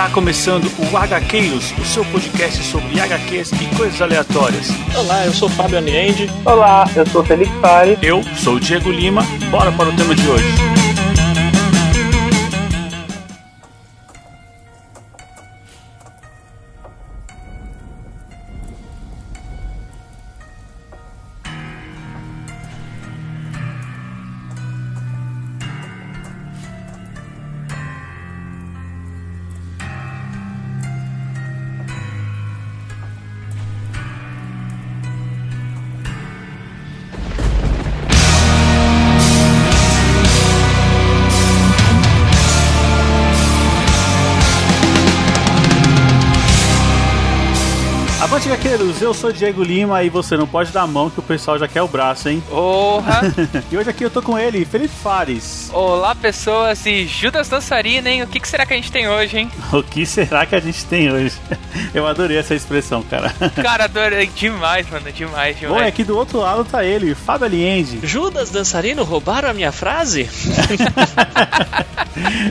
Está começando o HQueiros, o seu podcast sobre HQs e coisas aleatórias. Olá, eu sou o Fábio Aniende. Olá, eu sou o Felipe Fari. Eu sou o Diego Lima. Bora para o tema de hoje. Eu sou Diego Lima e você não pode dar a mão que o pessoal já quer o braço, hein? Porra! E hoje aqui eu tô com ele, Felipe Fares. Olá, pessoas, e Judas Dançarino, hein? O que será que a gente tem hoje, hein? O que será que a gente tem hoje? Eu adorei essa expressão, cara. Cara, adorei demais, mano, demais, demais. Bom, aqui do outro lado tá ele, Fábio Allende. Judas Dançarino, roubaram a minha frase?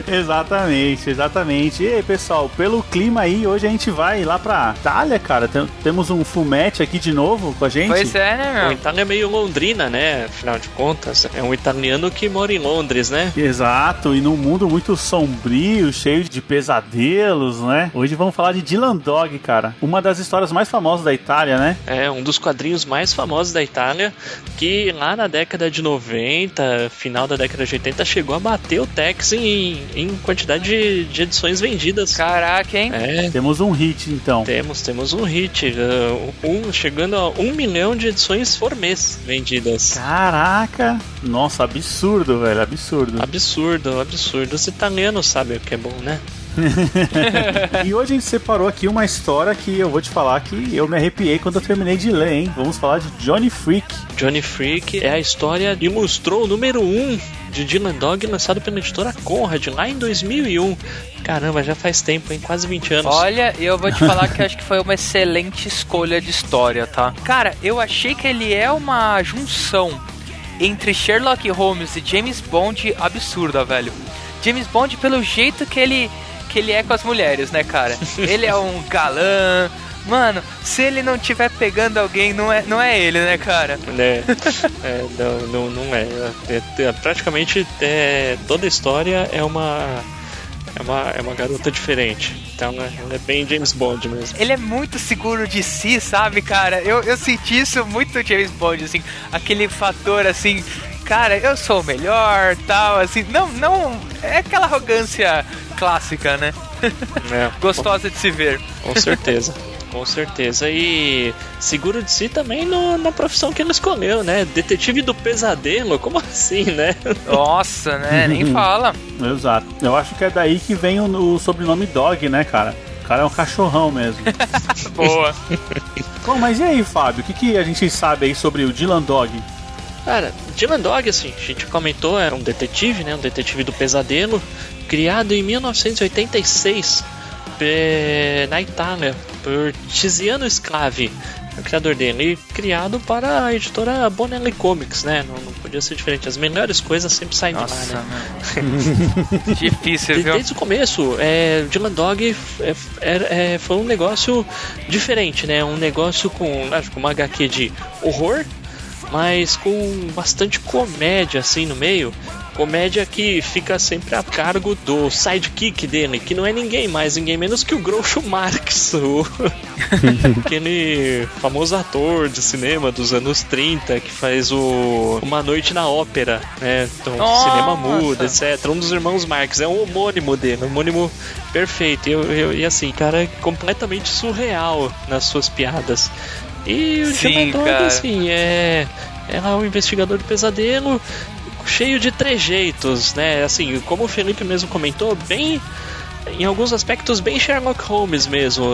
Exatamente, exatamente. E aí, pessoal, pelo clima aí, hoje a gente vai lá pra Itália, cara. Temos um full match aqui de novo com a gente. Pois é, né, meu? O Itália é meio Londrina, né? Afinal de contas, é um italiano que mora em Londres, né? Exato, e num mundo muito sombrio, cheio de pesadelos, né? Hoje vamos falar de Dylan Dog, cara. Uma das histórias mais famosas da Itália, né? É, um dos quadrinhos mais famosos da Itália, que lá na década de 90, final da década de 80, chegou a bater o Tex em quantidade de edições vendidas. Caraca, hein? É. Temos um hit, então. Temos um hit. Chegando a 1 milhão de edições por mês vendidas. Caraca! Nossa, absurdo, velho. Absurdo. Os italianos sabem o que é bom, né? E hoje a gente separou aqui uma história que eu vou te falar que eu me arrepiei quando eu terminei de ler, hein? Vamos falar de Johnny Freak. Johnny Freak é a história que ilustrou o número 1 de Dylan Dog, lançado pela editora Conrad lá em 2001. Caramba, já faz tempo, hein? Quase 20 anos. Olha, eu vou te falar que acho que foi uma excelente escolha de história, tá? Cara, eu achei que ele é uma junção entre Sherlock Holmes e James Bond absurda, velho. James Bond, pelo jeito que ele é com as mulheres, né, cara? Ele é um galã. Mano, se ele não estiver pegando alguém, não é ele, né, cara? Não é. Praticamente toda história é uma garota diferente. Então, ela é bem James Bond mesmo. Ele é muito seguro de si, sabe, cara? Eu senti isso muito James Bond, assim. Aquele fator, assim... Cara, eu sou o melhor, tal, assim... Não... É aquela arrogância clássica, né? É. Gostosa de se ver. Com certeza. Com certeza. E seguro de si também na profissão que ele escolheu, né? Detetive do pesadelo, como assim, né? Nossa, né? Nem fala. Exato. Eu acho que é daí que vem o sobrenome Dog, né, cara? O cara é um cachorrão mesmo. Boa. Bom, mas e aí, Fábio? O que a gente sabe aí sobre o Dylan Dog? Cara, Dylan Dog, assim, a gente comentou, é um detetive, né? Um detetive do pesadelo, criado em 1986 na Itália por Tiziano Sclavi, o criador dele, e criado para a editora Bonelli Comics, né? Não podia ser diferente. As melhores coisas sempre saem de lá, né? Difícil, viu? Desde o começo, Dylan Dog foi um negócio diferente, né? Um negócio com, acho que uma HQ de horror, mas com bastante comédia assim no meio. Comédia que fica sempre a cargo do sidekick dele, que não é ninguém menos que o Groucho Marx, aquele famoso ator de cinema dos anos 30 que faz Uma Noite na Ópera, né? Então, cinema mudo, etc. Um dos irmãos Marx, é um homônimo dele, um homônimo perfeito. E assim, cara, completamente surreal nas suas piadas. E o Dylan Dog, assim, é um investigador do pesadelo cheio de trejeitos, né? Assim, como o Felipe mesmo comentou, bem, em alguns aspectos, bem Sherlock Holmes mesmo.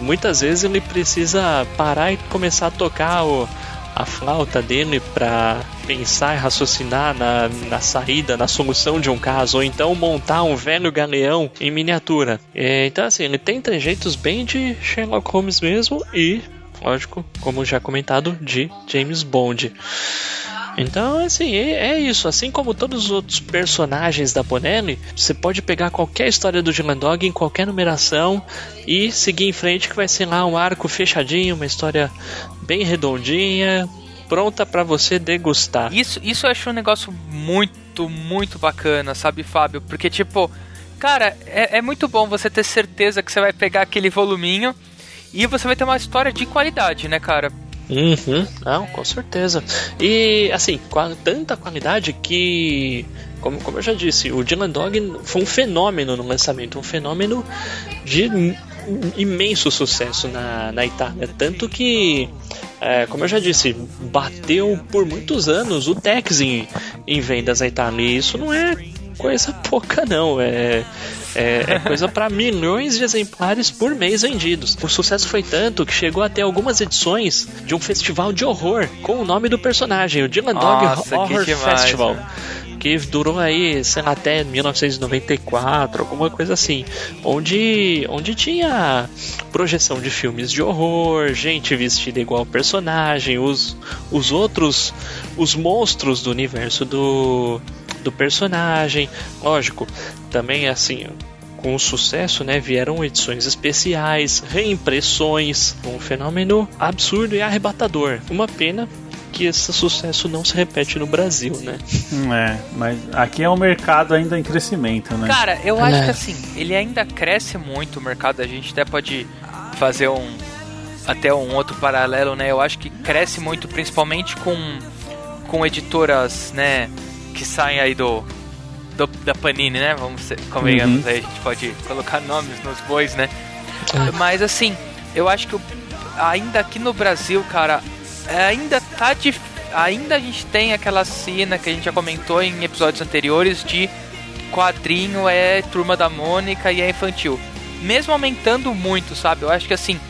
Muitas vezes ele precisa parar e começar a tocar a flauta dele pra pensar e raciocinar na saída, na solução de um caso, ou então montar um velho galeão em miniatura. Então, assim, ele tem trejeitos bem de Sherlock Holmes mesmo e... Lógico, como já comentado, de James Bond. Então, assim, é isso. Assim como todos os outros personagens da Bonelli, você pode pegar qualquer história do Dylan Dog em qualquer numeração e seguir em frente, que vai ser lá um arco fechadinho, uma história bem redondinha, pronta pra você degustar. Isso eu acho um negócio muito, muito bacana, sabe, Fábio? Porque, tipo, cara, é muito bom você ter certeza que você vai pegar aquele voluminho e você vai ter uma história de qualidade, né, cara? Uhum, não, com certeza. E, assim, com tanta qualidade que, como eu já disse, o Dylan Dog foi um fenômeno no lançamento, um fenômeno de imenso sucesso na Itália. Tanto que, como eu já disse, bateu por muitos anos o Tex em vendas na Itália. E isso não é coisa pouca, não. É coisa para milhões de exemplares por mês vendidos. O sucesso foi tanto que chegou até algumas edições de um festival de horror com o nome do personagem, o Dylan Dog Horror Festival, né? Que durou aí, sei lá, até 1994, alguma coisa assim, onde tinha projeção de filmes de horror, gente vestida igual ao personagem, os monstros do universo do personagem. Lógico, também assim, com o sucesso, né, vieram edições especiais, reimpressões, um fenômeno absurdo e arrebatador. Uma pena que esse sucesso não se repete no Brasil, né? É, mas aqui é um mercado ainda em crescimento, né? Cara, eu acho que assim, ele ainda cresce muito o mercado, a gente até pode fazer um outro paralelo, né? Eu acho que cresce muito, principalmente com editoras, né, que saem aí da Panini, né? Vamos, convenhamos, aí a gente pode colocar nomes nos bois, né? Mas assim, eu acho que ainda aqui no Brasil, cara, ainda a gente tem aquela cena que a gente já comentou em episódios anteriores de quadrinho é Turma da Mônica e é infantil. Mesmo aumentando muito, sabe? Eu acho que assim,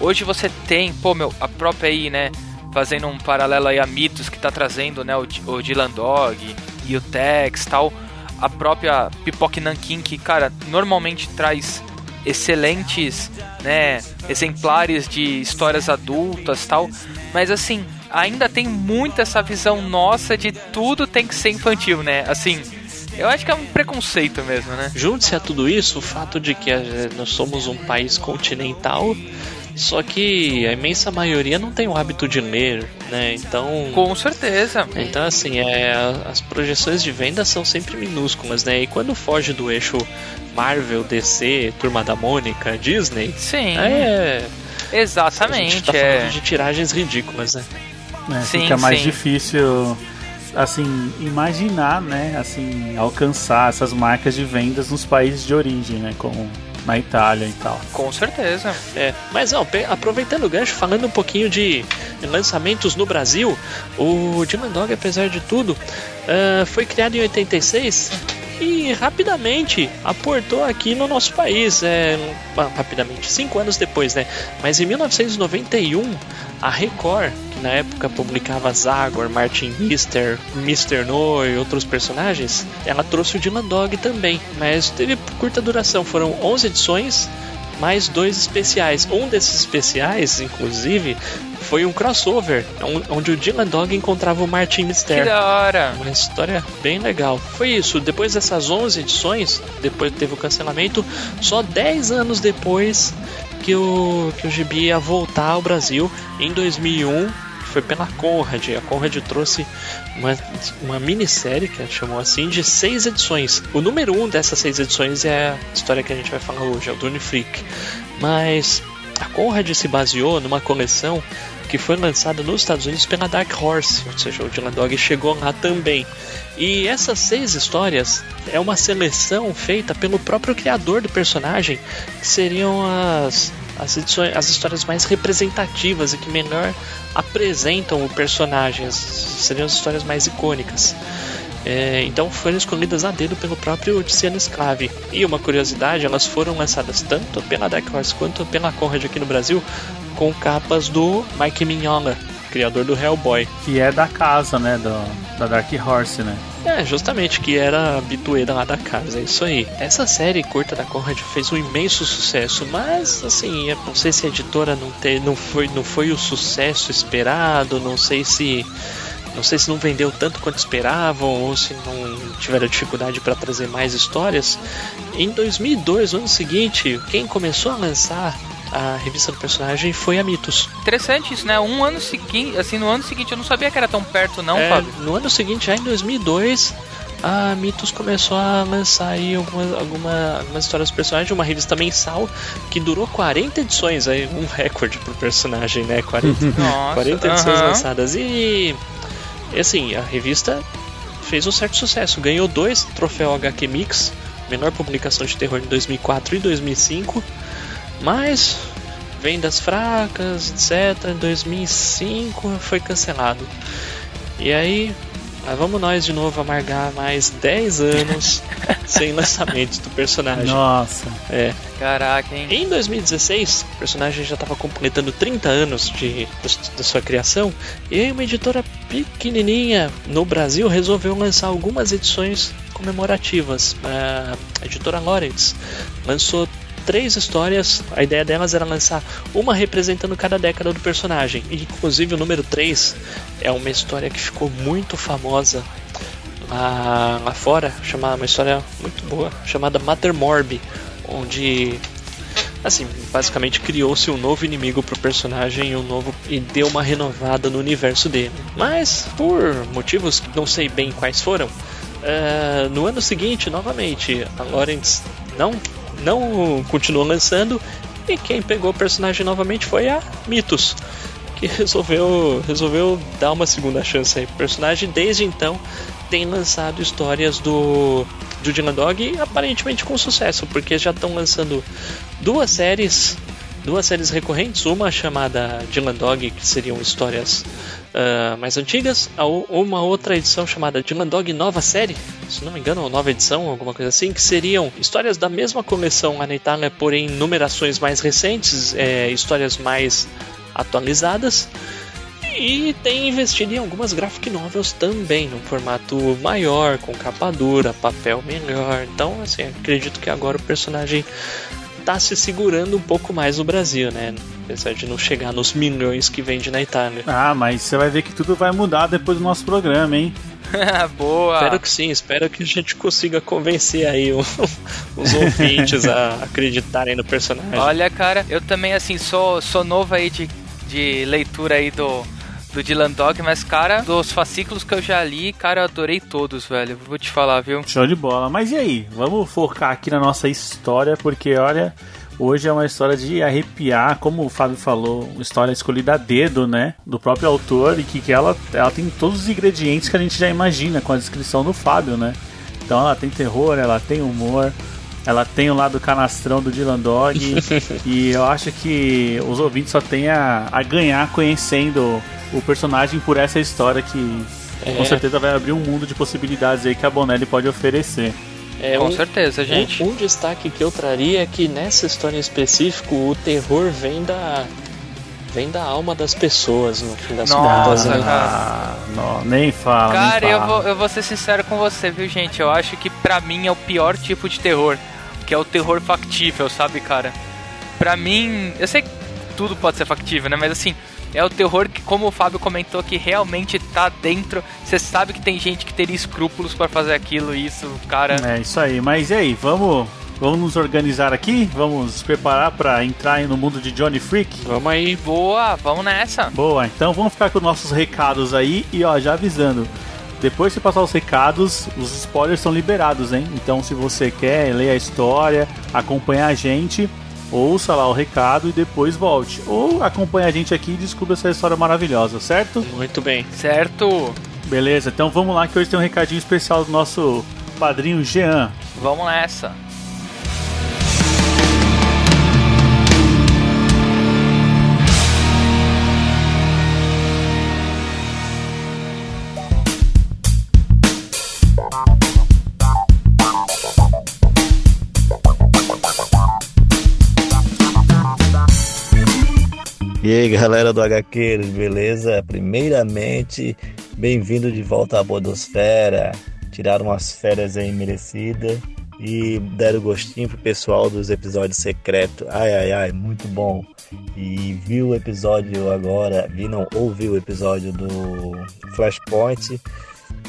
hoje você tem, a própria aí, né? Fazendo um paralelo aí a Mythos, que tá trazendo, né, o Dylan Dog e o Tex, tal, a própria Pipoca e Nankin, que, cara, normalmente traz excelentes, né, exemplares de histórias adultas, tal, mas assim, ainda tem muito essa visão nossa de tudo tem que ser infantil, né, assim, eu acho que é um preconceito mesmo, né. Junte-se a tudo isso, o fato de que nós somos um país continental, só que a imensa maioria não tem o hábito de ler, né? Então, com certeza. Então, assim, as projeções de venda são sempre minúsculas, né? E quando foge do eixo Marvel, DC, Turma da Mônica, Disney... Sim, exatamente. A gente tá falando de tiragens ridículas, né? Fica mais difícil, assim, imaginar, né? Assim, alcançar essas marcas de vendas nos países de origem, né? Como na Itália e tal. Com certeza. Mas não, aproveitando o gancho, falando um pouquinho de lançamentos no Brasil, o Dylan Dog, apesar de tudo, foi criado em 86 e rapidamente aportou aqui no nosso país. Rapidamente, 5 anos depois, né? Mas em 1991, a Record, que na época publicava Zagor, Martin Mister, Mister No e outros personagens, ela trouxe o Dylan Dog também, mas teve curta duração, foram 11 edições, mais 2 especiais. Um desses especiais, inclusive, foi um crossover, onde o Dylan Dog encontrava o Martin Mister. Que da hora! Uma história bem legal. Foi isso, depois dessas 11 edições, depois teve o cancelamento, só 10 anos depois que o gibi ia voltar ao Brasil em 2001, que foi pela Conrad. A Conrad trouxe uma minissérie, que a chamou assim, de 6 edições. O número 1 dessas 6 edições é a história que a gente vai falar hoje, é o Johnny Freak. Mas a Conrad se baseou numa coleção que foi lançada nos Estados Unidos pela Dark Horse, ou seja, o Dylan Dog chegou lá também. E essas 6 histórias é uma seleção feita pelo próprio criador do personagem, que seriam as histórias mais representativas e que melhor apresentam o personagem, seriam as histórias mais icônicas. Então foram escolhidas a dedo pelo próprio Odissiano Esclave. E uma curiosidade, elas foram lançadas tanto pela Dark Horse quanto pela Conrad aqui no Brasil, com capas do Mike Mignola, criador do Hellboy, que é da casa, né, da Dark Horse, né? Justamente, que era habituada lá da casa, é isso aí. Essa série curta da Conrad fez um imenso sucesso, mas assim, eu não sei se a editora não foi o sucesso esperado, não sei se Não sei se não vendeu tanto quanto esperavam ou se não tiveram dificuldade para trazer mais histórias. Em 2002, no ano seguinte, quem começou a lançar a revista do personagem foi a Mythos. Interessante isso, né? Um ano seguinte, assim, no ano seguinte, eu não sabia que era tão perto, não, Fábio. No ano seguinte, já em 2002, a Mythos começou a lançar aí algumas histórias do personagem, uma revista mensal que durou 40 edições, aí um recorde pro personagem, né? 40 edições lançadas. E assim, a revista fez um certo sucesso, ganhou 2 troféus HQ Mix, menor publicação de terror, em 2004 e 2005, mas vendas fracas, etc. Em 2005 foi cancelado. E aí, mas vamos nós de novo amargar mais 10 anos sem lançamento do personagem. Nossa. É. Caraca, hein? Em 2016, o personagem já estava completando 30 anos da sua criação. E aí uma editora pequenininha no Brasil resolveu lançar algumas edições comemorativas. A editora Lawrence lançou 3 histórias. A ideia delas era lançar uma representando cada década do personagem. E, inclusive, o número 3 é uma história que ficou muito famosa lá fora, uma história muito boa, chamada Mater Morbi, onde, assim, basicamente criou-se um novo inimigo pro personagem e deu uma renovada no universo dele. Mas, por motivos que não sei bem quais foram, no ano seguinte, novamente, a Lawrence não continuou lançando, e quem pegou o personagem novamente foi a Mythos, que resolveu dar uma segunda chance aí pro personagem. Desde então tem lançado histórias do Dylan Dog, e aparentemente com sucesso, porque já estão lançando duas séries recorrentes, uma chamada Dylan Dog, que seriam histórias mais antigas, uma outra edição chamada Dylan Dog Nova Série, se não me engano, ou Nova Edição, alguma coisa assim, que seriam histórias da mesma coleção lá na Itália, porém numerações mais recentes, histórias mais atualizadas, e tem investido em algumas graphic novels também, num formato maior, com capa dura, papel melhor. Então, assim, acredito que agora o personagem tá se segurando um pouco mais no Brasil, né? Apesar de não chegar nos milhões que vende na Itália. Ah, mas você vai ver que tudo vai mudar depois do nosso programa, hein? Boa! Espero que sim, espero que a gente consiga convencer aí os ouvintes a acreditarem no personagem. Olha, cara, eu também, assim, sou novo aí de leitura aí do Dylan Dog, mas, cara, dos fascículos que eu já li, cara, eu adorei todos, velho. Vou te falar, viu? Show de bola. Mas e aí? Vamos focar aqui na nossa história, porque, olha, hoje é uma história de arrepiar, como o Fábio falou, uma história escolhida a dedo, né? Do próprio autor, e que ela tem todos os ingredientes que a gente já imagina com a descrição do Fábio, né? Então ela tem terror, ela tem humor, ela tem o lado canastrão do Dylan Dog. E eu acho que os ouvintes só tem a ganhar conhecendo o personagem por essa história, que com certeza vai abrir um mundo de possibilidades aí que a Bonelli pode oferecer. Com certeza, gente. Um destaque que eu traria é que nessa história em específico o terror vem da alma das pessoas, no fim das contas. Não, nem fala. Cara, nem fala. Eu vou ser sincero com você, viu, gente? Eu acho que pra mim é o pior tipo de terror, que é o terror factível, sabe, cara? Pra mim, eu sei que tudo pode ser factível, né? Mas, assim, é o terror que, como o Fábio comentou, que realmente tá dentro. Você sabe que tem gente que teria escrúpulos pra fazer aquilo, isso, cara. É isso aí, mas e aí, vamos nos organizar aqui? Vamos nos preparar pra entrar no mundo de Johnny Freak? Vamos aí, boa, vamos nessa. Boa, então vamos ficar com nossos recados aí. E ó, já avisando, depois de passar os recados, os spoilers são liberados, hein? Então, se você quer ler a história, acompanhar a gente, ouça lá o recado e depois volte. Ou acompanha a gente aqui e descubra essa história maravilhosa, certo? Muito bem. Certo. Beleza, então vamos lá, que hoje tem um recadinho especial do nosso padrinho Jean. Vamos nessa. E aí, galera do HQueiros, beleza? Primeiramente, bem-vindo de volta à Bodosfera. Tiraram umas férias aí merecidas e deram gostinho pro pessoal dos episódios secretos. Ai, muito bom. e viu o episódio agora, ouviu o episódio do Flashpoint,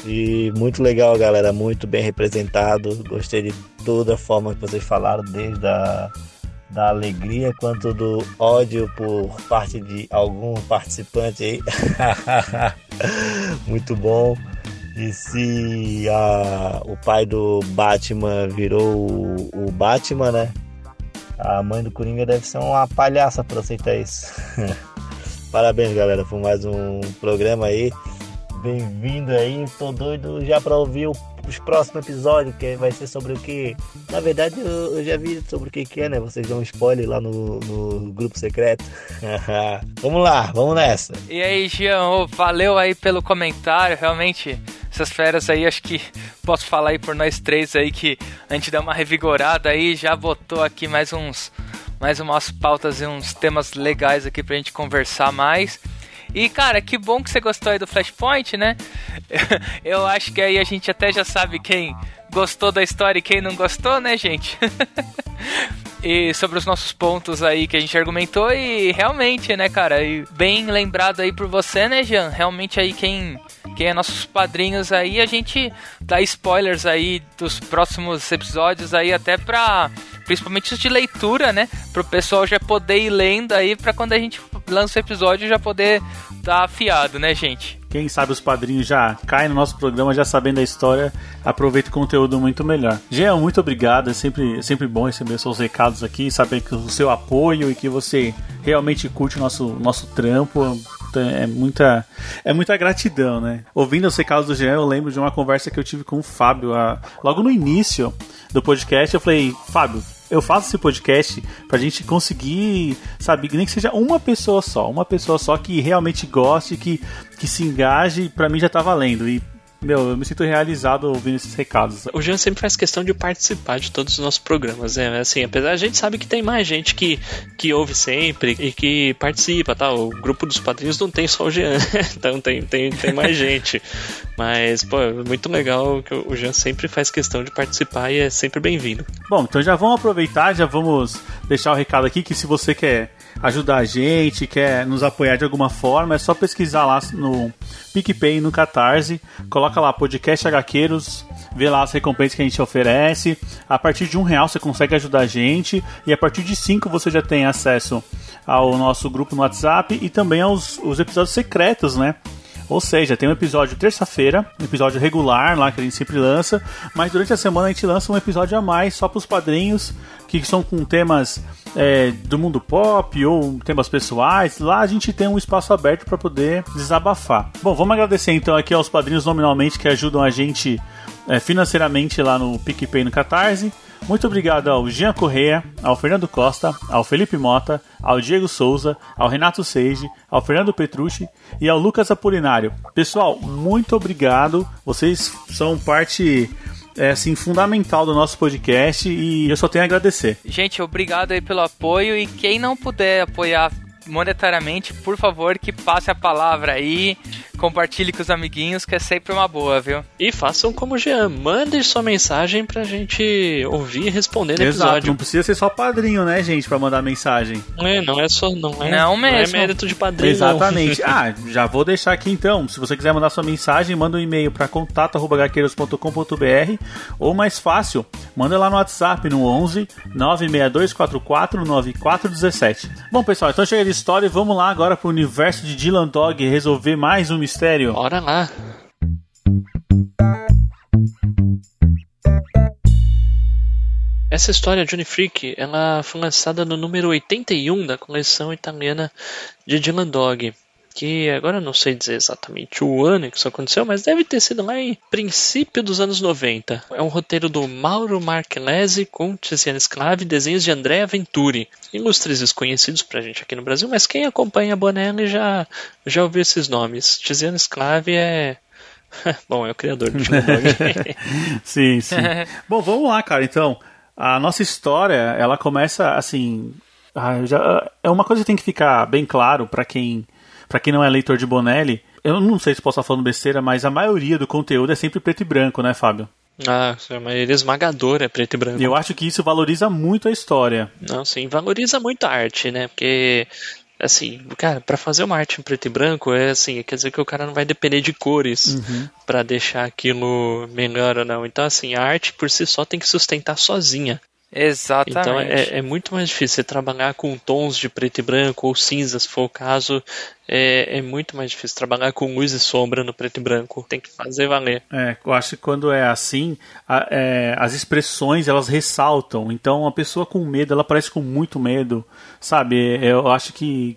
e muito legal, galera, muito bem representado, gostei de toda a forma que vocês falaram, desde a da alegria quanto do ódio por parte de algum participante aí. Muito bom. E se o pai do Batman virou o Batman, né? A mãe do Coringa deve ser uma palhaça para aceitar isso. Parabéns, galera, por mais um programa aí. Bem-vindo aí. Tô doido já para ouvir os próximos episódios, que vai ser sobre o que... Na verdade, eu já vi sobre o que é, né? Vocês dão um spoiler lá no grupo secreto. Vamos lá, vamos nessa. E aí, Jean, valeu aí pelo comentário, realmente... Essas feras aí, acho que posso falar aí por nós três aí que a gente dá uma revigorada aí, já botou aqui mais umas pautas e uns temas legais aqui pra gente conversar mais. E, cara, que bom que você gostou aí do Flashpoint, né? Eu acho que aí a gente até já sabe quem gostou da história e quem não gostou, né, gente? E sobre os nossos pontos aí que a gente argumentou, e realmente, né, cara, e bem lembrado aí por você, né, Jean? Realmente aí quem é nossos padrinhos aí, a gente dá spoilers aí dos próximos episódios aí, até pra... Principalmente os de leitura, né? Pro pessoal já poder ir lendo aí, pra quando a gente lança o episódio já poder dar afiado, né, gente? Quem sabe os padrinhos já caem no nosso programa, já sabendo a história, aproveita o conteúdo muito melhor. Jean, muito obrigado, é sempre bom receber seus recados aqui, saber que o seu apoio e que você realmente curte o nosso trampo. É muita gratidão, né? Ouvindo os recados do Jean, eu lembro de uma conversa que eu tive com o Fábio logo no início do podcast. Eu falei, Fábio, eu faço esse podcast pra gente conseguir, sabe, nem que seja uma pessoa só que realmente goste, que se engaje, pra mim já tá valendo. E, meu, eu me sinto realizado ouvindo esses recados. O Jean sempre faz questão de participar de todos os nossos programas, né? Assim, apesar, a gente sabe que tem mais gente que ouve sempre e que participa, tá? O grupo dos padrinhos não tem só o Jean, então tem mais gente. Mas, pô, é muito legal que o Jean sempre faz questão de participar e é sempre bem-vindo. Bom, então já vamos aproveitar, já vamos deixar o recado aqui, que se você quer ajudar a gente, quer nos apoiar de alguma forma, é só pesquisar lá no PicPay, no Catarse, coloca lá podcast HQueiros, vê lá as recompensas que a gente oferece. A partir de R$1 você consegue ajudar a gente, e a partir de R$5 você já tem acesso ao nosso grupo no WhatsApp e também aos episódios secretos, né? Ou seja, tem um episódio terça-feira, um episódio regular lá que a gente sempre lança, mas durante a semana a gente lança um episódio a mais só para os padrinhos, que são com temas do mundo pop ou temas pessoais. Lá a gente tem um espaço aberto para poder desabafar. Bom, vamos agradecer então aqui aos padrinhos nominalmente que ajudam a gente financeiramente lá no PicPay, no Catarse. Muito obrigado ao Jean Correia, ao Fernando Costa, ao Felipe Mota, ao Diego Souza, ao Renato Seiji, ao Fernando Petrucci e ao Lucas Apolinário. Pessoal, muito obrigado. Vocês são parte assim, fundamental do nosso podcast, e eu só tenho a agradecer. Gente, obrigado aí pelo apoio, e quem não puder apoiar monetariamente, por favor, que passe a palavra aí, compartilhe com os amiguinhos, que é sempre uma boa, viu? E façam como o Jean, mandem sua mensagem pra gente ouvir e responder no episódio. Não precisa ser só padrinho, né, gente, pra mandar mensagem. Não é mérito de padrinho. Exatamente. Já vou deixar aqui então, se você quiser mandar sua mensagem, manda um e-mail pra contato@hqueiros.com.br, ou mais fácil, manda lá no WhatsApp, no 11 96244 9417. Bom, pessoal, então chega de história, e vamos lá agora pro universo de Dylan Dog resolver mais um mistério. Bora lá. Essa história, Johnny Freak, ela foi lançada no número 81 da coleção italiana de Dylan Dog, que agora eu não sei dizer exatamente o ano que isso aconteceu, mas deve ter sido lá em princípio dos anos 90. É um roteiro do Mauro Marchese com Tiziano Sclavi, desenhos de Andrea Venturi. Ilustres desconhecidos pra gente aqui no Brasil, mas quem acompanha a Bonelli já ouviu esses nomes. Tiziano Sclavi é... Bom, é o criador do Dylan Dog. Sim, sim. Bom, vamos lá, cara. Então, a nossa história, ela começa assim... É uma coisa que tem que ficar bem claro pra quem... Pra quem não é leitor de Bonelli, eu não sei se posso estar falando besteira, mas a maioria do conteúdo é sempre preto e branco, né, Fábio? Ah, a maioria esmagadora é preto e branco. Eu acho que isso valoriza muito a história. Não, sim, valoriza muito a arte, né? Porque, assim, cara, pra fazer uma arte em preto e branco, é assim, quer dizer que o cara não vai depender de cores pra deixar aquilo melhor ou não. Então, assim, a arte por si só tem que sustentar sozinha. Exatamente. Então é muito mais difícil você trabalhar com tons de preto e branco ou cinza, se for o caso. É muito mais difícil trabalhar com luz e sombra no preto e branco. Tem que fazer valer. É, eu acho que quando é assim, as expressões, elas ressaltam. Então, a pessoa com medo, ela parece com muito medo, sabe? Eu acho que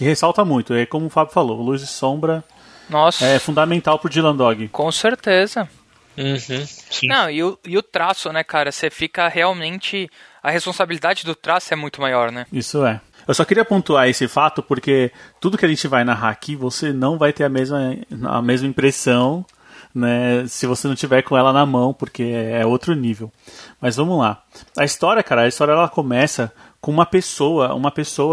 ressalta muito. É como o Fábio falou, luz e sombra. Nossa. É fundamental pro Dylan Dog. Com certeza. Sim. Não, e o traço, né, cara? Você fica realmente... A responsabilidade do traço é muito maior, né? Isso é. Eu só queria pontuar esse fato porque tudo que a gente vai narrar aqui, você não vai ter a mesma impressão, né, se você não tiver com ela na mão, porque é outro nível. Mas vamos lá. A história, cara, ela começa com uma pessoa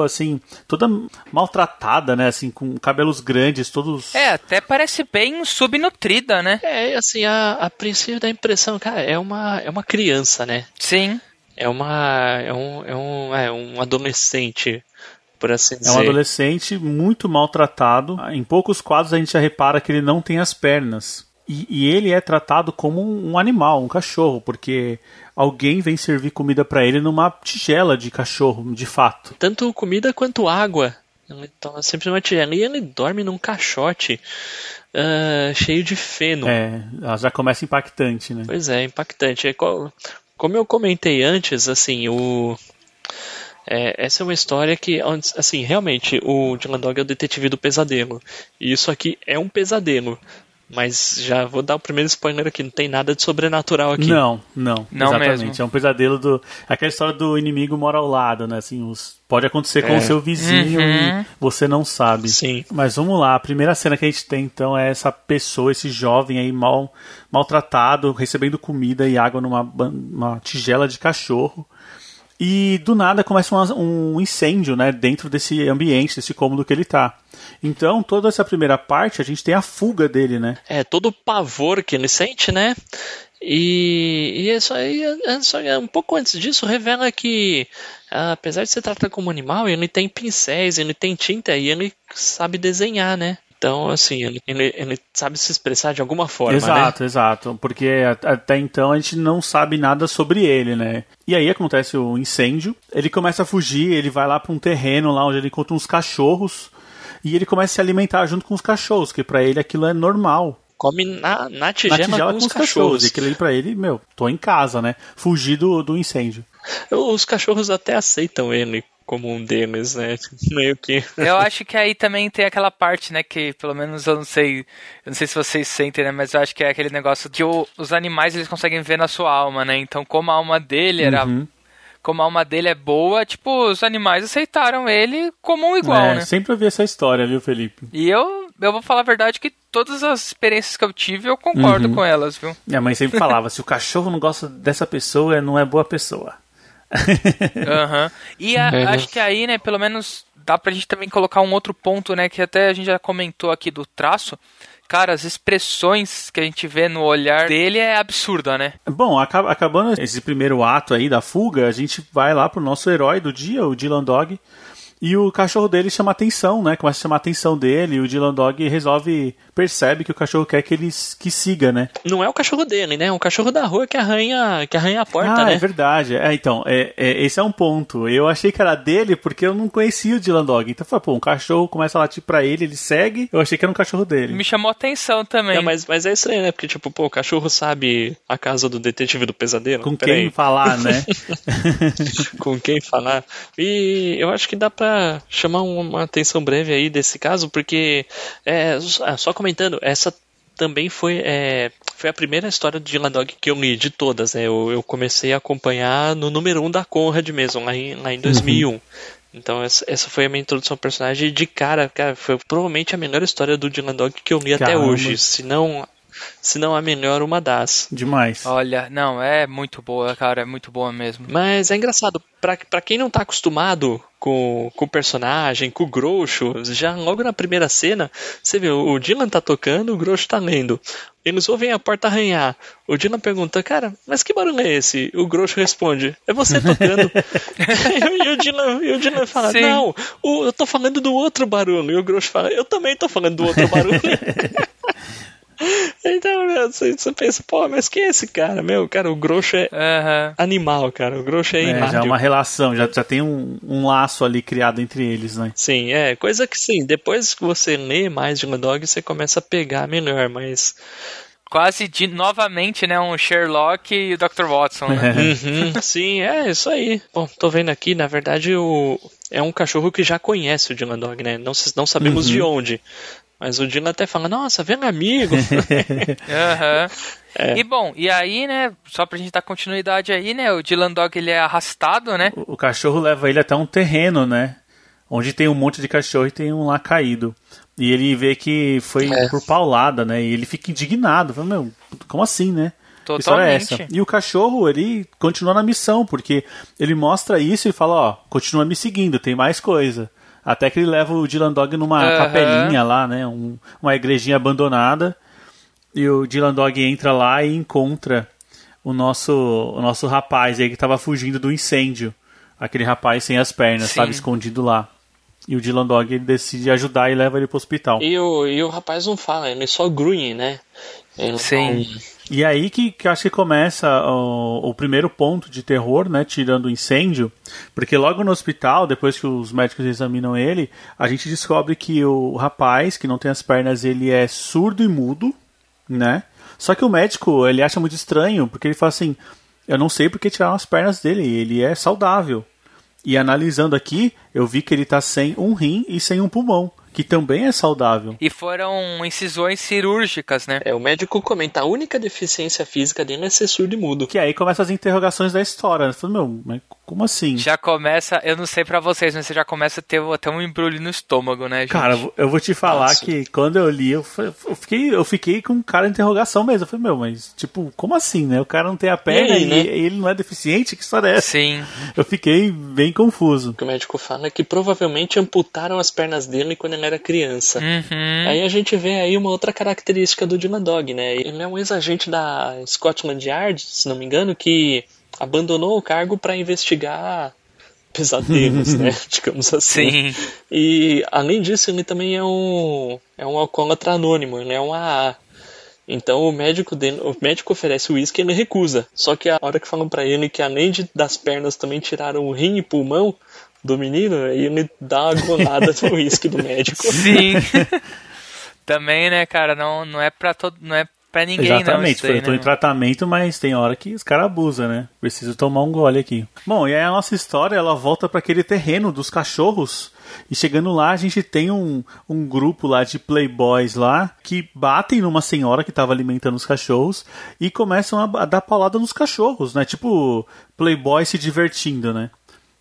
assim, toda maltratada, né, assim, com cabelos grandes, todos... É, até parece bem subnutrida, né? É, assim, a princípio dá a impressão, cara, é uma criança, né? Sim. É um adolescente, por assim dizer. É um adolescente muito maltratado. Em poucos quadros a gente já repara que ele não tem as pernas. E ele é tratado como um animal, um cachorro, porque alguém vem servir comida pra ele numa tigela de cachorro, de fato. Tanto comida quanto água. Ele toma sempre uma tigela e ele dorme num caixote cheio de feno. É, já começa impactante, né? Pois é, impactante. Como eu comentei antes, assim, essa é uma história que, assim, realmente, o Dylan Dog é o detetive do pesadelo. E isso aqui é um pesadelo. Mas já vou dar o primeiro spoiler aqui, não tem nada de sobrenatural aqui. Não, exatamente. Mesmo. É um pesadelo aquela história do inimigo mora ao lado, né? Assim, pode acontecer com o seu vizinho e você não sabe. Sim. Mas vamos lá, a primeira cena que a gente tem então é essa pessoa, esse jovem aí maltratado, recebendo comida e água numa tigela de cachorro. E do nada começa um incêndio, né, dentro desse ambiente, desse cômodo que ele tá. Então, toda essa primeira parte, a gente tem a fuga dele, né? É, todo o pavor que ele sente, né? E isso aí, um pouco antes disso, revela que, apesar de se tratar como animal, ele tem pincéis, ele tem tinta e ele sabe desenhar, né? Então, assim, ele sabe se expressar de alguma forma, né? Exato. Porque até então a gente não sabe nada sobre ele, né? E aí acontece o incêndio, ele começa a fugir, ele vai lá para um terreno lá onde ele encontra uns cachorros e ele começa a se alimentar junto com os cachorros, que para ele aquilo é normal. Come na tigela com os cachorros. E aquilo ali pra ele, tô em casa, né? Fugir do incêndio. Os cachorros até aceitam ele como um deles, né? Meio que... Eu acho que aí também tem aquela parte, né? Que pelo menos eu não sei se vocês sentem, né? Mas eu acho que é aquele negócio que os animais eles conseguem ver na sua alma, né? Então como a alma dele era... Como a alma dele é boa, tipo, os animais aceitaram ele como um igual, né? Sempre ouvi essa história, viu, Felipe? E eu vou falar a verdade que todas as experiências que eu tive, eu concordo com elas, viu? Minha mãe sempre falava, se o cachorro não gosta dessa pessoa, não é boa pessoa. E acho que aí, né, pelo menos dá pra gente também colocar um outro ponto, né, que até a gente já comentou aqui do traço. Cara, as expressões que a gente vê no olhar dele é absurda, né? Bom, acabando esse primeiro ato aí da fuga, a gente vai lá pro nosso herói do dia, o Dylan Dog, e o cachorro dele chama atenção, né? Começa a chamar a atenção dele, e o Dylan Dog percebe que o cachorro quer que ele siga, né? Não é o cachorro dele, né? É um cachorro da rua que arranha a porta, né? É verdade. Esse é um ponto. Eu achei que era dele porque eu não conhecia o Dylan Dog. Então, foi, um cachorro começa a latir pra ele, ele segue. Eu achei que era um cachorro dele. Me chamou atenção também. É, mas é estranho, né? Porque, o cachorro sabe a casa do detetive do pesadelo. Com quem falar, né? Com quem falar. E eu acho que dá pra chamar uma atenção breve aí desse caso, porque só comentando, essa também foi a primeira história do Dylan Dog que eu li de todas, né? Eu comecei a acompanhar no número 1 da Conrad mesmo, lá em 2001. Então essa foi a minha introdução ao personagem de cara, foi provavelmente a melhor história do Dylan Dog que eu li até hoje, se não se não a melhor, uma das. Demais. Olha, não, é muito boa, cara, é muito boa mesmo. Mas é engraçado, pra quem não tá acostumado com o personagem, com o Groucho, já logo na primeira cena, você vê, o Dylan tá tocando, o Groucho tá lendo. Eles ouvem a porta arranhar. O Dylan pergunta, cara, mas que barulho é esse? O Groucho responde, é você tocando. e o Dylan fala, sim. Não, eu tô falando do outro barulho. E o Groucho fala, eu também tô falando do outro barulho. Então, meu, você pensa, pô, mas quem é esse cara? Meu, cara, o Groucho é animal, cara. O Groucho é inário. Já é uma relação, já tem um laço ali criado entre eles, né? Sim, é. Coisa que, sim, depois que você lê mais Dylan Dog, você começa a pegar melhor, mas... Quase novamente, né? Um Sherlock e o Dr. Watson, né? Sim, é isso aí. Bom, tô vendo aqui, na verdade, é um cachorro que já conhece o Dylan Dog, né? Não sabemos de onde. Mas o Dylan até fala, nossa, vendo amigo. É. E bom, e aí, né, só pra gente dar continuidade aí, né, o Dylan Dog, ele é arrastado, né? O cachorro leva ele até um terreno, né, onde tem um monte de cachorro e tem um lá caído. E ele vê que foi por paulada, né, e ele fica indignado, fala, meu, como assim, né? Totalmente. Essa. E o cachorro, ele continua na missão, porque ele mostra isso e fala, ó, continua me seguindo, tem mais coisa. Até que ele leva o Dylan Dog numa capelinha lá, né? Uma igrejinha abandonada. E o Dylan Dog entra lá e encontra o nosso rapaz aí que tava fugindo do incêndio. Aquele rapaz sem as pernas, sim, sabe? Escondido lá. E o Dylan Dog, ele decide ajudar e leva ele pro hospital. E o rapaz não fala, ele só grunhe, né? Ele sim. Fala... E aí que acho que começa o primeiro ponto de terror, né? Tirando o incêndio. Porque logo no hospital, depois que os médicos examinam ele, a gente descobre que o rapaz, que não tem as pernas, ele é surdo e mudo, né? Só que o médico, ele acha muito estranho, porque ele fala assim, eu não sei porque tiraram as pernas dele, ele é saudável. E analisando aqui, eu vi que ele tá sem um rim e sem um pulmão, que também é saudável. E foram incisões cirúrgicas, né? É, o médico comenta, a única deficiência física dele é ser surdo e mudo. Que aí começam as interrogações da história. Eu falo, meu, mas como assim? Já começa, eu não sei pra vocês, mas você já começa a ter até um embrulho no estômago, né, gente? Cara, eu vou te falar que quando eu li, eu fiquei com cara de interrogação mesmo. Eu falei, meu, mas tipo, como assim, né? O cara não tem a perna e, aí, né? Ele não é deficiente? Que história é essa? Sim. Eu fiquei bem confuso. O que o médico fala é que provavelmente amputaram as pernas dele quando ele era criança. Aí a gente vê aí uma outra característica do Dylan Dog, né? Ele é um ex-agente da Scotland Yard, se não me engano, que abandonou o cargo para investigar pesadelos, né? Digamos assim. Sim. E, além disso, ele também é um alcoólatra anônimo, ele é um AA. Então o médico oferece o uísque e ele recusa. Só que a hora que falam para ele que além das pernas também tiraram o rim e pulmão do menino, aí ele dá uma golada no uísque do médico. Sim. Também, né, cara, não é pra todo, não é pra ninguém. Exatamente, eu tô em tratamento, mas tem hora que os caras abusam, né? Preciso tomar um gole aqui. Bom, e aí a nossa história, ela volta pra aquele terreno dos cachorros, e chegando lá a gente tem um grupo lá de playboys lá, que batem numa senhora que tava alimentando os cachorros, e começam a dar paulada nos cachorros, né? Tipo, playboy se divertindo, né?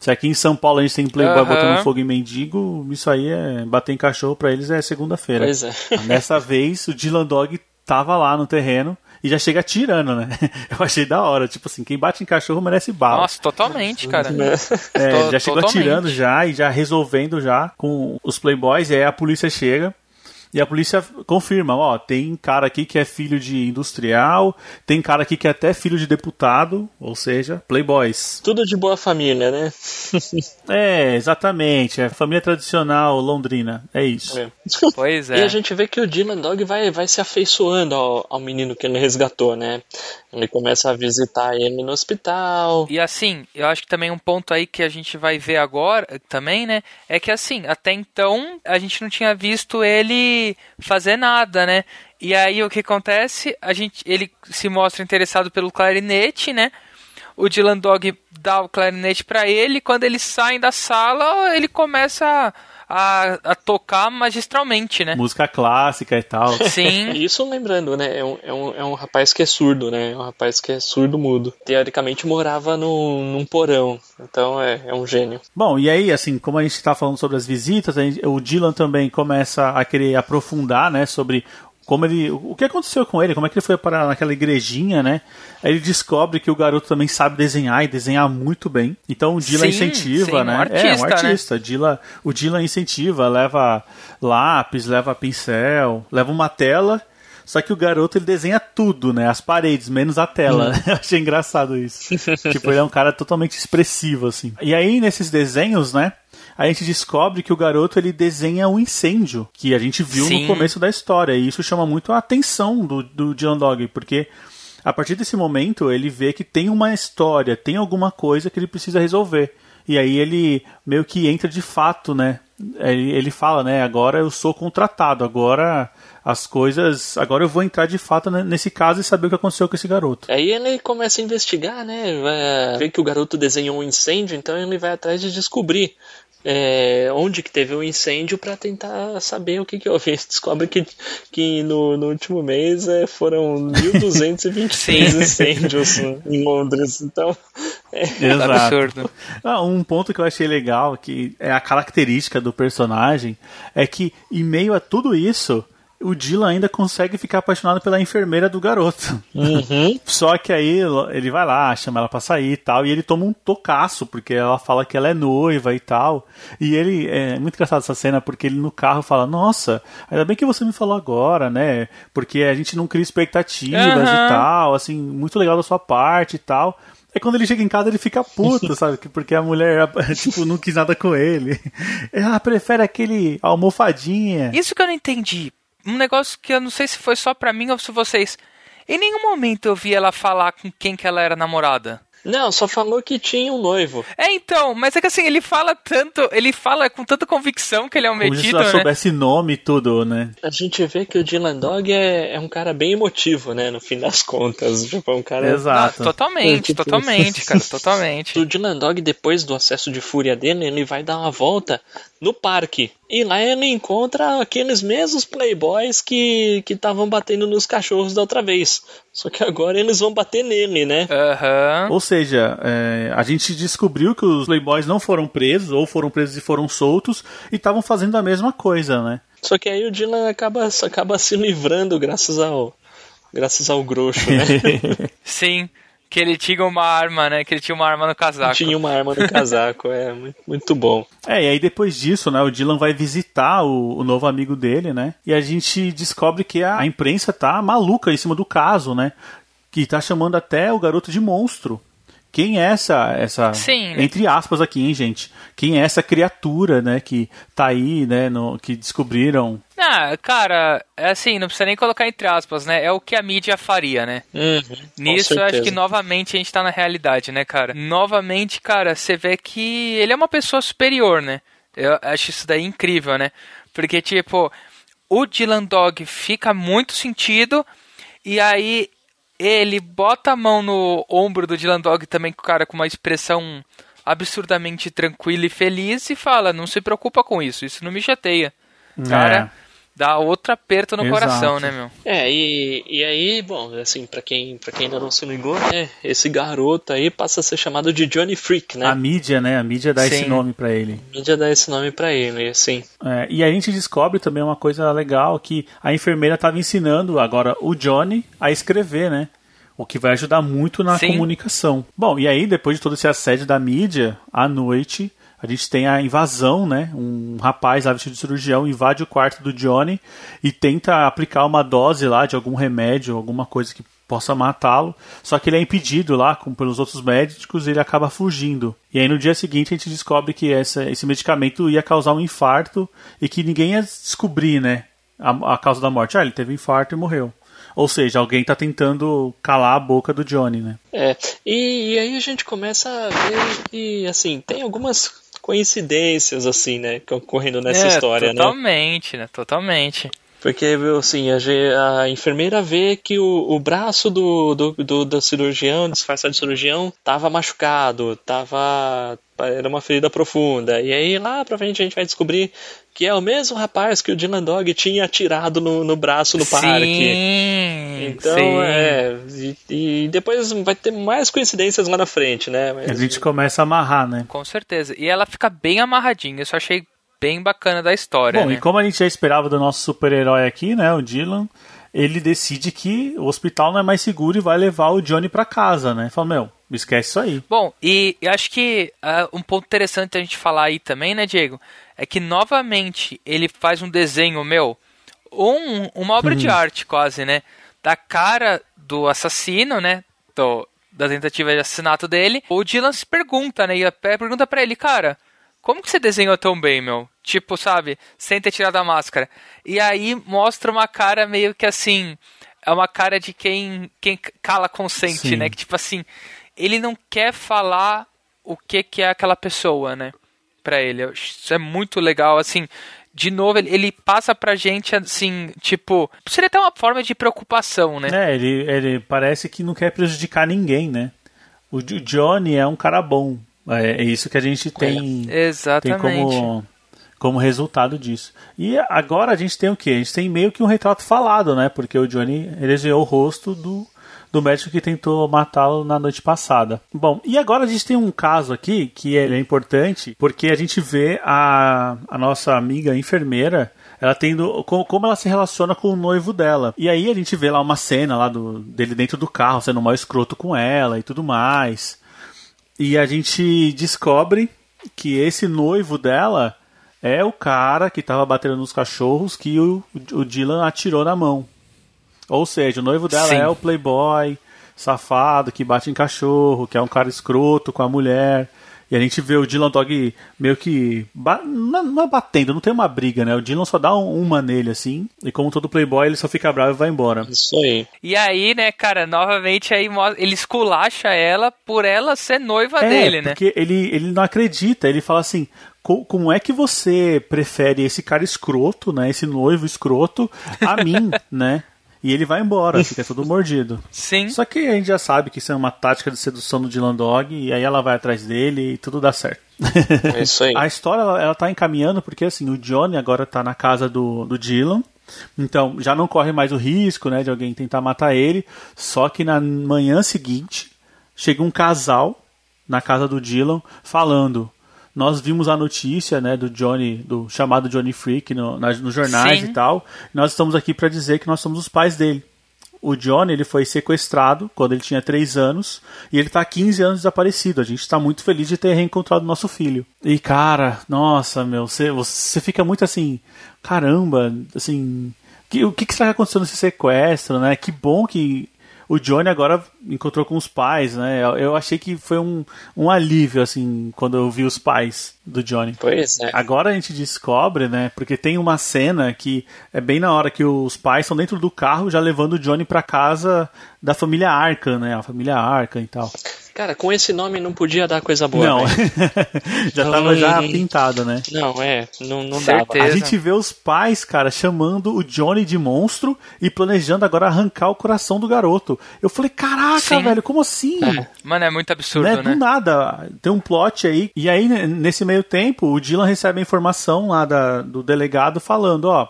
Se aqui em São Paulo a gente tem playboy botando fogo em mendigo, isso aí é... Bater em cachorro pra eles é segunda-feira. Pois é. Dessa vez, o Dylan Dog tava lá no terreno e já chega atirando, né? Eu achei da hora. Tipo assim, quem bate em cachorro merece bala. Nossa, totalmente, cara. Já chegou atirando já e já resolvendo já com os playboys. E aí a polícia chega e a polícia confirma, ó, tem cara aqui que é filho de industrial, tem cara aqui que é até filho de deputado, ou seja, playboys. Tudo de boa família, né? É, exatamente, é família tradicional londrina, é isso. É. Pois é. E a gente vê que o Dylan Dog vai se afeiçoando ao menino que ele resgatou, né? Ele começa a visitar ele no hospital. E assim, eu acho que também um ponto aí que a gente vai ver agora também, né? É que assim, até então a gente não tinha visto ele fazer nada, né? E aí o que acontece? Ele se mostra interessado pelo clarinete, né? O Dylan Dog dá o clarinete pra ele. Quando eles saem da sala, ele começa a tocar magistralmente, né? Música clássica e tal. Sim. Isso lembrando, né? É um rapaz que é surdo, né? É um rapaz que é surdo-mudo. Teoricamente morava num porão. Então é um gênio. Bom, e aí, assim, como a gente tá falando sobre as visitas, o Dylan também começa a querer aprofundar, né? Sobre como ele, o que aconteceu com ele, como é que ele foi parar naquela igrejinha, né? Aí ele descobre que o garoto também sabe desenhar e desenhar muito bem. Então o Dylan incentiva, né? Um artista. Né? O Dylan incentiva, leva lápis, leva pincel, leva uma tela. Só que o garoto, ele desenha tudo, né? As paredes, menos a tela. Eu achei engraçado isso. Tipo, ele é um cara totalmente expressivo, assim. E aí, nesses desenhos, né? A gente descobre que o garoto, ele desenha um incêndio, que a gente viu no começo da história. E isso chama muito a atenção do Dylan Dog, porque a partir desse momento, ele vê que tem uma história, tem alguma coisa que ele precisa resolver. E aí ele meio que entra de fato, né? Ele fala, né? Agora eu sou contratado, agora... as coisas... Agora eu vou entrar de fato nesse caso e saber o que aconteceu com esse garoto. Aí ele começa a investigar, né? Vai ver que o garoto desenhou um incêndio, então ele vai atrás de descobrir onde que teve o incêndio para tentar saber o que houve. Descobre que no último mês foram 1.223 incêndios em Londres. Então... Exato. Absurdo. Um ponto que eu achei legal, que é a característica do personagem, é que em meio a tudo isso... o Dylan ainda consegue ficar apaixonado pela enfermeira do garoto. Uhum. Só que aí ele vai lá, chama ela pra sair e tal, e ele toma um tocaço, porque ela fala que ela é noiva e tal. E ele, é muito engraçado essa cena, porque ele no carro fala, nossa, ainda bem que você me falou agora, né? Porque a gente não cria expectativas e tal, assim, muito legal da sua parte e tal. Aí quando ele chega em casa, ele fica puto, sabe? Porque a mulher, tipo, não quis nada com ele. Ela prefere aquele almofadinha. Isso que eu não entendi. Um negócio que eu não sei se foi só pra mim ou se vocês... Em nenhum momento eu vi ela falar com quem que ela era namorada. Não, só falou que tinha um noivo. É, então, mas é que assim, ele fala tanto... Ele fala com tanta convicção que ele é um metido, né? Como se ela soubesse nome e tudo, né? A gente vê que o Dylan Dog é um cara bem emotivo, né? No fim das contas. Tipo, é um cara... Exato. Totalmente, cara. O Dylan Dog, depois do acesso de fúria dele, ele vai dar uma volta... no parque. E lá ele encontra aqueles mesmos playboys que estavam batendo nos cachorros da outra vez. Só que agora eles vão bater nele, né? Uhum. Ou seja, a gente descobriu que os playboys não foram presos, ou foram presos e foram soltos, e estavam fazendo a mesma coisa, né? Só que aí o Dylan acaba se livrando graças ao Groucho, né? Sim. Que ele tinha uma arma, né? Que ele tinha uma arma no casaco. Muito bom. E aí depois disso, né? O Dylan vai visitar o novo amigo dele, né? E a gente descobre que a imprensa tá maluca em cima do caso, né? Que tá chamando até o garoto de monstro. Quem é essa Sim. Entre aspas aqui, hein, gente? Quem é essa criatura, né? Que tá aí, né? Que descobriram... Ah, cara, é assim, não precisa nem colocar entre aspas, né? É o que a mídia faria, né? Nisso, eu acho que novamente a gente tá na realidade, né, cara? Novamente, cara, você vê que ele é uma pessoa superior, né? Eu acho isso daí incrível, né? Porque, tipo, o Dylan Dog fica muito sentido e aí ele bota a mão no ombro do Dylan Dog também, cara, com uma expressão absurdamente tranquila e feliz e fala, não se preocupa com isso, isso não me chateia. Cara... Dá outro aperto no coração, né, meu? E aí, bom, assim, pra quem ainda não se ligou, né, esse garoto aí passa a ser chamado de Johnny Freak, né? A mídia dá esse nome pra ele. Assim. E aí a gente descobre também uma coisa legal, que a enfermeira tava ensinando agora o Johnny a escrever, né? O que vai ajudar muito na comunicação. Bom, e aí, depois de todo esse assédio da mídia, à noite... A gente tem a invasão, né? Um rapaz lá vestido de cirurgião invade o quarto do Johnny e tenta aplicar uma dose lá de algum remédio, alguma coisa que possa matá-lo. Só que ele é impedido lá pelos outros médicos e ele acaba fugindo. E aí no dia seguinte a gente descobre que esse medicamento ia causar um infarto e que ninguém ia descobrir, né? A causa da morte. Ele teve um infarto e morreu. Ou seja, alguém tá tentando calar a boca do Johnny, né? E aí a gente começa a ver que, assim, tem algumas coincidências, assim, né, ocorrendo nessa história, né? Totalmente. Porque, assim, a enfermeira vê que o braço do cirurgião, disfarçado de cirurgião, tava machucado, era uma ferida profunda. E aí, lá pra frente, a gente vai descobrir que é o mesmo rapaz que o Dylan Dog tinha atirado no braço no parque. Então, E depois vai ter mais coincidências lá na frente, né? Mas... a gente começa a amarrar, né? Com certeza. E ela fica bem amarradinha, eu só achei bem bacana da história. Bom, né? E como a gente já esperava do nosso super-herói aqui, né, o Dylan, ele decide que o hospital não é mais seguro e vai levar o Johnny pra casa, né? Fala, meu, esquece isso aí. Bom, e eu acho que um ponto interessante a gente falar aí também, né, Diego? É que, novamente, ele faz um desenho, meu, uma obra de arte quase, né? Da cara do assassino, né? Da tentativa de assassinato dele. O Dylan se pergunta, né? E pergunta pra ele, cara, como que você desenhou tão bem, meu? Tipo, sabe? Sem ter tirado a máscara. E aí mostra uma cara meio que assim... É uma cara de quem cala consente, sim, né? Que tipo assim... Ele não quer falar o que é aquela pessoa, né? Pra ele. Isso é muito legal, assim... De novo, ele passa pra gente, assim, tipo... Seria até uma forma de preocupação, né? É, ele parece que não quer prejudicar ninguém, né? O Johnny é um cara bom. É isso que a gente tem, exatamente, tem como resultado disso. E agora a gente tem o quê? A gente tem meio que um retrato falado, né? Porque o Johnny desenhou o rosto do médico que tentou matá-lo na noite passada. Bom, e agora a gente tem um caso aqui que ele é importante, porque a gente vê a nossa amiga enfermeira, ela tendo como ela se relaciona com o noivo dela. E aí a gente vê lá uma cena lá dele dentro do carro, sendo mal escroto com ela e tudo mais. E a gente descobre que esse noivo dela é o cara que estava batendo nos cachorros que o Dylan atirou na mão. Ou seja, o noivo dela, sim, é o playboy safado que bate em cachorro, que é um cara escroto com a mulher. E a gente vê o Dylan Dog meio que... Não é batendo, não tem uma briga, né? O Dylan só dá uma nele, assim. E como todo playboy, ele só fica bravo e vai embora. Isso aí. E aí, né, cara, novamente aí ele esculacha ela por ela ser noiva dele, né? É, porque ele não acredita. Ele fala assim, como é que você prefere esse cara escroto, né? Esse noivo escroto a mim, né? E ele vai embora, fica todo mordido. Sim. Só que a gente já sabe que isso é uma tática de sedução do Dylan Dog, e aí ela vai atrás dele e tudo dá certo. É isso aí. A história, ela tá encaminhando, porque assim, o Johnny agora tá na casa do Dylan, então já não corre mais o risco, né, de alguém tentar matar ele, só que na manhã seguinte, chega um casal na casa do Dylan, falando... Nós vimos a notícia, né, do chamado Johnny Freak nos jornais, sim, e tal. Nós estamos aqui para dizer que nós somos os pais dele. O Johnny, ele foi sequestrado quando ele tinha 3 anos e ele tá há 15 anos desaparecido. A gente tá muito feliz de ter reencontrado o nosso filho. E, cara, nossa, meu, você fica muito assim, caramba, assim, o que será que aconteceu nesse sequestro, né? Que bom que o Johnny agora encontrou com os pais, né? Eu achei que foi um alívio, assim, quando eu vi os pais do Johnny. Pois é. Agora a gente descobre, né? Porque tem uma cena que é bem na hora que os pais estão dentro do carro já levando o Johnny pra casa da família Arkham, né? A família Arkham e tal. Cara, com esse nome não podia dar coisa boa. Não. Já tava já pintado, né? Não, não dava. A gente vê os pais, cara, chamando o Johnny de monstro e planejando agora arrancar o coração do garoto. Eu falei, caraca, sim, velho, como assim? É. Mano, é muito absurdo, né? Do nada. Tem um plot aí. E aí, nesse meio tempo, o Dylan recebe a informação lá do delegado falando, ó,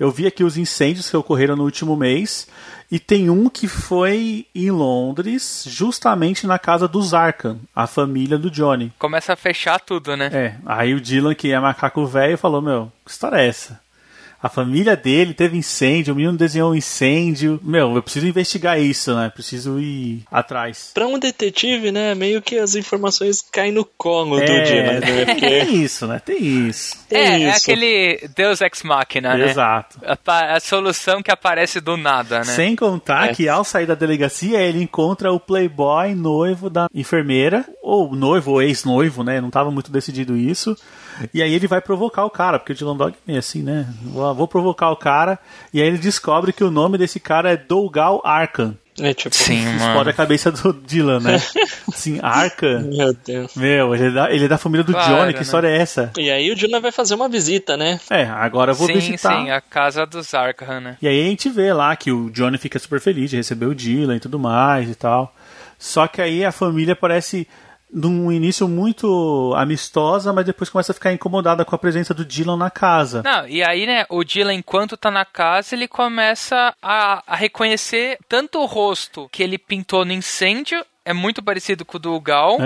eu vi aqui os incêndios que ocorreram no último mês e tem um que foi em Londres, justamente na casa dos Arkham, a família do Johnny. Começa a fechar tudo, né? É, aí o Dylan, que é macaco velho, falou, meu, que história é essa? A família dele teve incêndio, o menino desenhou um incêndio. Meu, eu preciso investigar isso, né? Preciso ir atrás. Pra um detetive, né? Meio que as informações caem no colo do Dylan, né? Porque... Tem isso, né? Tem isso. É aquele Deus Ex Machina, né? Exato. A solução que aparece do nada, né? Sem contar que ao sair da delegacia, ele encontra o playboy noivo da enfermeira, ou noivo, ou ex-noivo, né? Não tava muito decidido isso. E aí ele vai provocar o cara, porque o Dylan Dog é meio assim, né? Vou provocar o cara. E aí ele descobre que o nome desse cara é Dougal Arkham. É tipo, sim, explode a cabeça do Dylan, né? Assim, Arkham. Meu Deus. Meu, ele é da família do, claro, Johnny, que história, né, é essa? E aí o Dylan vai fazer uma visita, né? É, agora eu vou visitar. Sim, a casa dos Arkham, né? E aí a gente vê lá que o Johnny fica super feliz de receber o Dylan e tudo mais e tal. Só que aí a família parece... num início muito amistosa, mas depois começa a ficar incomodada com a presença do Dylan na casa. Não, e aí, né, o Dylan, enquanto tá na casa, ele começa a reconhecer tanto o rosto que ele pintou no incêndio, é muito parecido com o do Gal,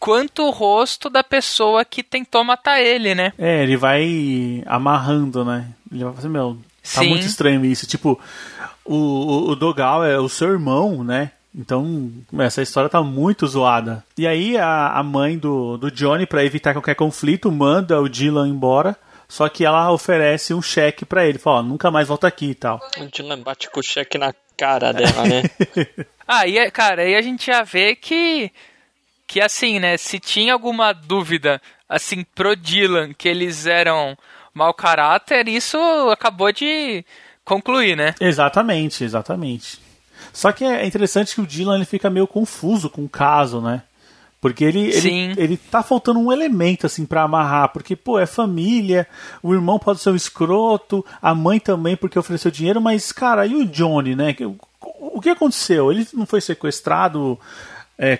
quanto o rosto da pessoa que tentou matar ele, né? É, ele vai amarrando, né? Ele vai fazer, meu... Tá Sim. muito estranho isso. Tipo, o Dogal é o seu irmão, né? Então, essa história tá muito zoada. E aí, a mãe do Johnny, pra evitar qualquer conflito, manda o Dylan embora. Só que ela oferece um cheque pra ele. Fala, ó, nunca mais volta aqui e tal. O Dylan bate com o cheque na cara dela, né? E, cara, aí a gente já vê que assim, né? Se tinha alguma dúvida, assim, pro Dylan, que eles eram mau caráter, isso acabou de concluir, né? Exatamente, exatamente. Só que é interessante que o Dylan ele fica meio confuso com o caso, né? Porque ele tá faltando um elemento, assim, pra amarrar. Porque, pô, é família, o irmão pode ser um escroto, a mãe também, porque ofereceu dinheiro. Mas, cara, e o Johnny, né? O que aconteceu? Ele não foi sequestrado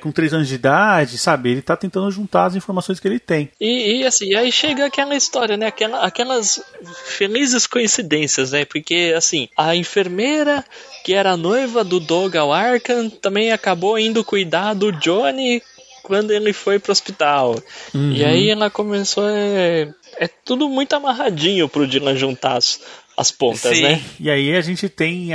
com 3 anos de idade, sabe? Ele tá tentando juntar as informações que ele tem. E assim, aí chega aquela história, né? Aquelas felizes coincidências, né? Porque, assim, a enfermeira que era a noiva do Dogal Arkham também acabou indo cuidar do Johnny quando ele foi pro hospital. Uhum. E aí ela começou... É tudo muito amarradinho pro Dylan juntar as pontas, Sim. né? E aí a gente tem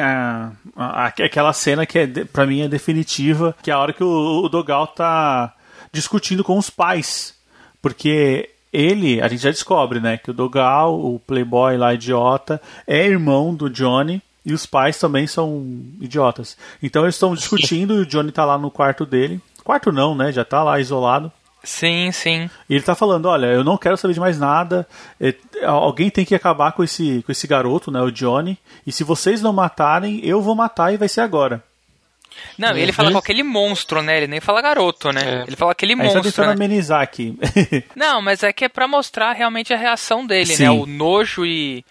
aquela cena que pra mim é definitiva, que é a hora que o Dogal tá discutindo com os pais. Porque ele... A gente já descobre, né? Que o Dogal, o playboy lá, idiota, é irmão do Johnny. E os pais também são idiotas. Então eles estão discutindo e o Johnny tá lá no quarto dele. Quarto não, né? Já tá lá isolado. Sim, sim. E ele tá falando, olha, eu não quero saber de mais nada. Alguém tem que acabar com esse garoto, né? O Johnny. E se vocês não matarem, eu vou matar e vai ser agora. Não, e ele fala com aquele monstro, né? Ele nem fala garoto, né? É. Ele fala aquele monstro. Aí só tentando amenizar aqui. Não, mas é que é pra mostrar realmente a reação dele, sim. né? O nojo e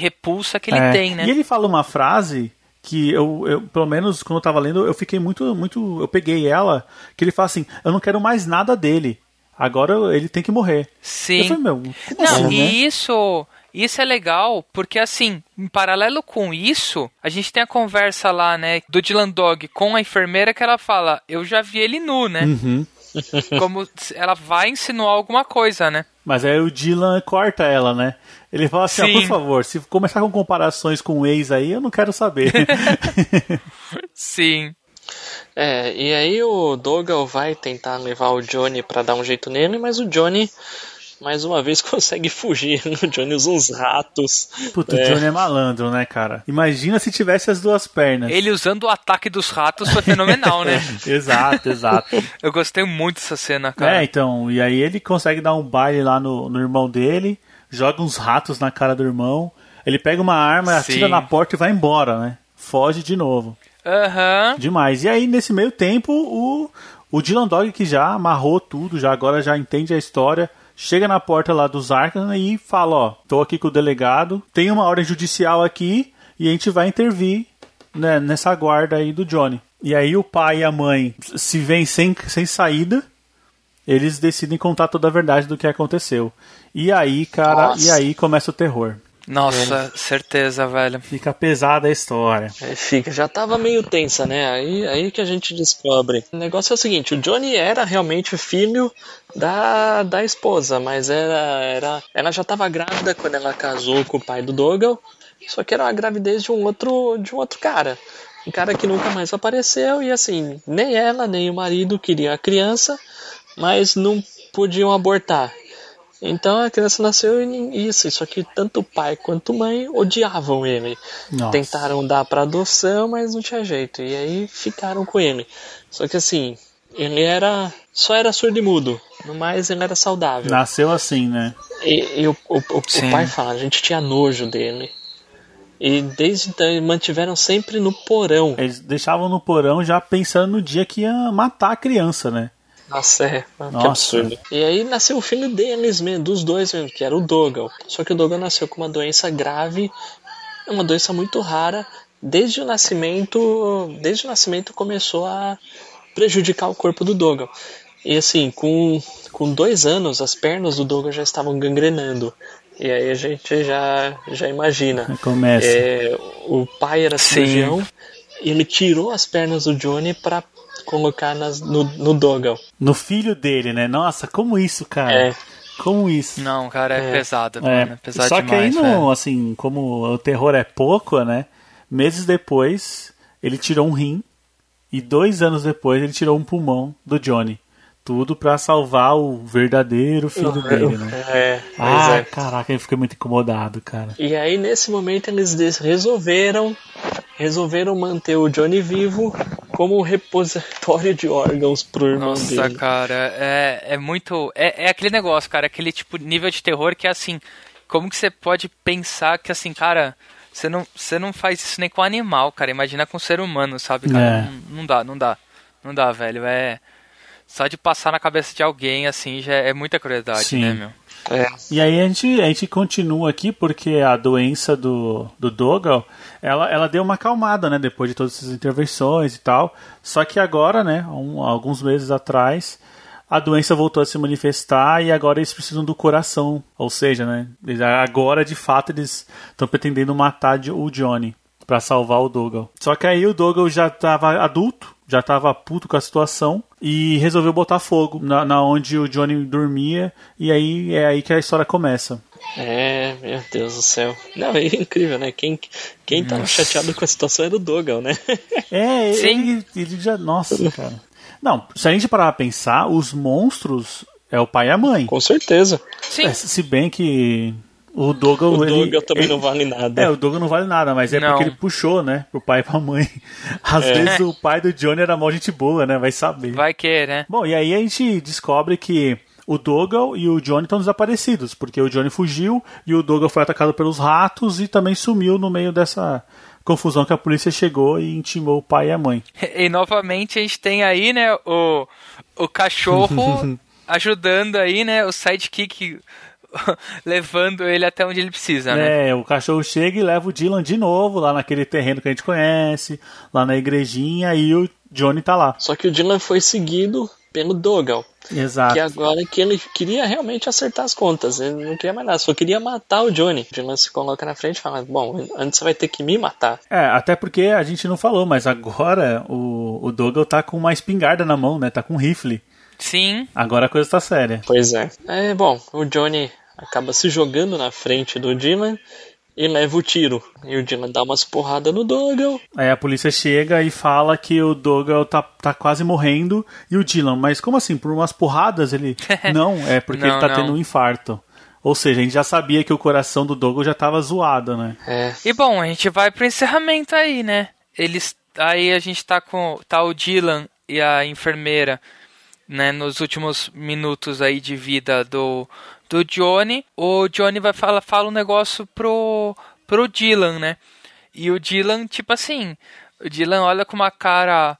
repulsa que ele tem, né? E ele fala uma frase que eu, pelo menos quando eu tava lendo, eu fiquei muito, eu peguei ela, que ele fala assim, eu não quero mais nada dele, agora ele tem que morrer. Sim. Eu falei, meu, como não, assim, e né? Isso é legal, porque assim, em paralelo com isso, a gente tem a conversa lá, né, do Dylan Dog com a enfermeira, que ela fala, eu já vi ele nu, né? Uhum. Como ela vai insinuar alguma coisa, né? Mas aí o Dylan corta ela, né? Ele fala assim, por favor, se começar com comparações com o ex aí, eu não quero saber. Sim. E aí o Dogal vai tentar levar o Johnny pra dar um jeito nele, mas o Johnny, mais uma vez, consegue fugir. O Johnny usa uns ratos. Puta, o Johnny é malandro, né, cara? Imagina se tivesse as duas pernas. Ele usando o ataque dos ratos foi fenomenal, né? Exato, exato. Eu gostei muito dessa cena, cara. Então, e aí ele consegue dar um baile lá no irmão dele, joga uns ratos na cara do irmão, ele pega uma arma, atira na porta e vai embora, né? Foge de novo. Aham. Uhum. Demais. E aí, nesse meio tempo, o Dylan Dog, que já amarrou tudo, agora já entende a história, chega na porta lá dos Arkham e fala, ó, tô aqui com o delegado, tem uma ordem judicial aqui e a gente vai intervir, né, nessa guarda aí do Johnny. E aí o pai e a mãe se veem sem saída, eles decidem contar toda a verdade do que aconteceu. E aí, cara, Nossa. E aí começa o terror. Nossa, certeza, velho. Fica pesada a história. Já tava meio tensa, né? Aí que a gente descobre. O negócio é o seguinte, o Johnny era realmente filho da esposa, mas ela já tava grávida quando ela casou com o pai do Dogal, só que era uma gravidez de um outro cara. Um cara que nunca mais apareceu e assim, nem ela, nem o marido queriam a criança, mas não podiam abortar. Então a criança nasceu e isso, só que tanto o pai quanto a mãe odiavam ele. Nossa. Tentaram dar para adoção, mas não tinha jeito. E aí ficaram com ele. Só que assim, ele só era surdo e mudo. No mais, ele era saudável. Nasceu assim, né? E o pai fala, a gente tinha nojo dele. E desde então eles mantiveram sempre no porão. Eles deixavam no porão já pensando no dia que ia matar a criança, né? Nossa, que absurdo. E aí nasceu o filho deles mesmo, dos dois mesmo, que era o Dogal. Só que o Dogal nasceu com uma doença grave, uma doença muito rara. Desde o nascimento começou a prejudicar o corpo do Dogal. E assim, com 2 anos, as pernas do Dogal já estavam gangrenando. E aí a gente já imagina. Começa. O pai era cirurgião, e ele tirou as pernas do Johnny pra colocar no Dogal. No filho dele, né? Nossa, como isso, cara? com isso. Não, cara, é pesado. Mano, é pesado só demais, que aí, não, assim, como o terror é pouco, né? Meses depois, ele tirou um rim. E 2 anos depois, ele tirou um pulmão do Johnny. Tudo pra salvar o verdadeiro filho dele, né? Caraca, eu fiquei muito incomodado, cara. E aí, nesse momento, eles resolveram manter o Johnny vivo como um repositório de órgãos pro irmão dele. Nossa, cara, é muito... É aquele negócio, cara, aquele tipo nível de terror que é assim... Como que você pode pensar que, assim, cara... Você não faz isso nem com animal, cara. Imagina com ser humano, sabe, cara? Não dá. Não dá, velho. Só de passar na cabeça de alguém, assim, já é muita crueldade, sim, né, meu? É. E aí a gente continua aqui, porque a doença do Dogal, ela deu uma acalmada, né? Depois de todas essas intervenções e tal. Só que agora, né? Alguns meses atrás, a doença voltou a se manifestar e agora eles precisam do coração. Ou seja, né? Agora, de fato, eles estão pretendendo matar o Johnny pra salvar o Dogal. Só que aí o Dogal já tava adulto, já tava puto com a situação e resolveu botar fogo na onde o Johnny dormia, e aí é aí que a história começa. É, meu Deus do céu. Não, é incrível, né? Quem tava chateado com a situação era o Dogal, né? Ele já... Nossa, cara. Não, se a gente parar pra pensar, os monstros é o pai e a mãe. Com certeza. Sim. Se bem que... O Dogal também não vale nada. O Dogal não vale nada, mas é porque ele puxou, né? Pro pai e pra mãe. Às vezes o pai do Johnny era mó gente boa, né? Vai saber. Vai que, né? Bom, e aí a gente descobre que o Dogal e o Johnny estão desaparecidos, porque o Johnny fugiu e o Dogal foi atacado pelos ratos e também sumiu no meio dessa confusão que a polícia chegou e intimou o pai e a mãe. E novamente a gente tem aí, né, o cachorro ajudando aí, né, o sidekick... levando ele até onde ele precisa, né? O cachorro chega e leva o Dylan de novo lá naquele terreno que a gente conhece, lá na igrejinha, e o Johnny tá lá. Só que o Dylan foi seguido pelo Dogal. Exato. Que agora que ele queria realmente acertar as contas, ele não queria mais nada, só queria matar o Johnny. O Dylan se coloca na frente e fala, bom, antes você vai ter que me matar. Até porque a gente não falou, mas agora o Dogal tá com uma espingarda na mão, né? Tá com um rifle. Sim. Agora a coisa tá séria. Pois é. Bom, o Johnny acaba se jogando na frente do Dylan e leva o tiro. E o Dylan dá umas porradas no Dogal. Aí a polícia chega e fala que o Dogal tá quase morrendo. E o Dylan, mas como assim? Por umas porradas ele... Não, é porque ele tá tendo um infarto. Ou seja, a gente já sabia que o coração do Dogal já tava zoado, né? E bom, a gente vai pro encerramento aí, né? Aí a gente tá com... Tá o Dylan e a enfermeira, né? Nos últimos minutos aí de vida do Johnny, o Johnny vai fala um negócio pro Dylan, né? E o Dylan, tipo assim, o Dylan olha com uma cara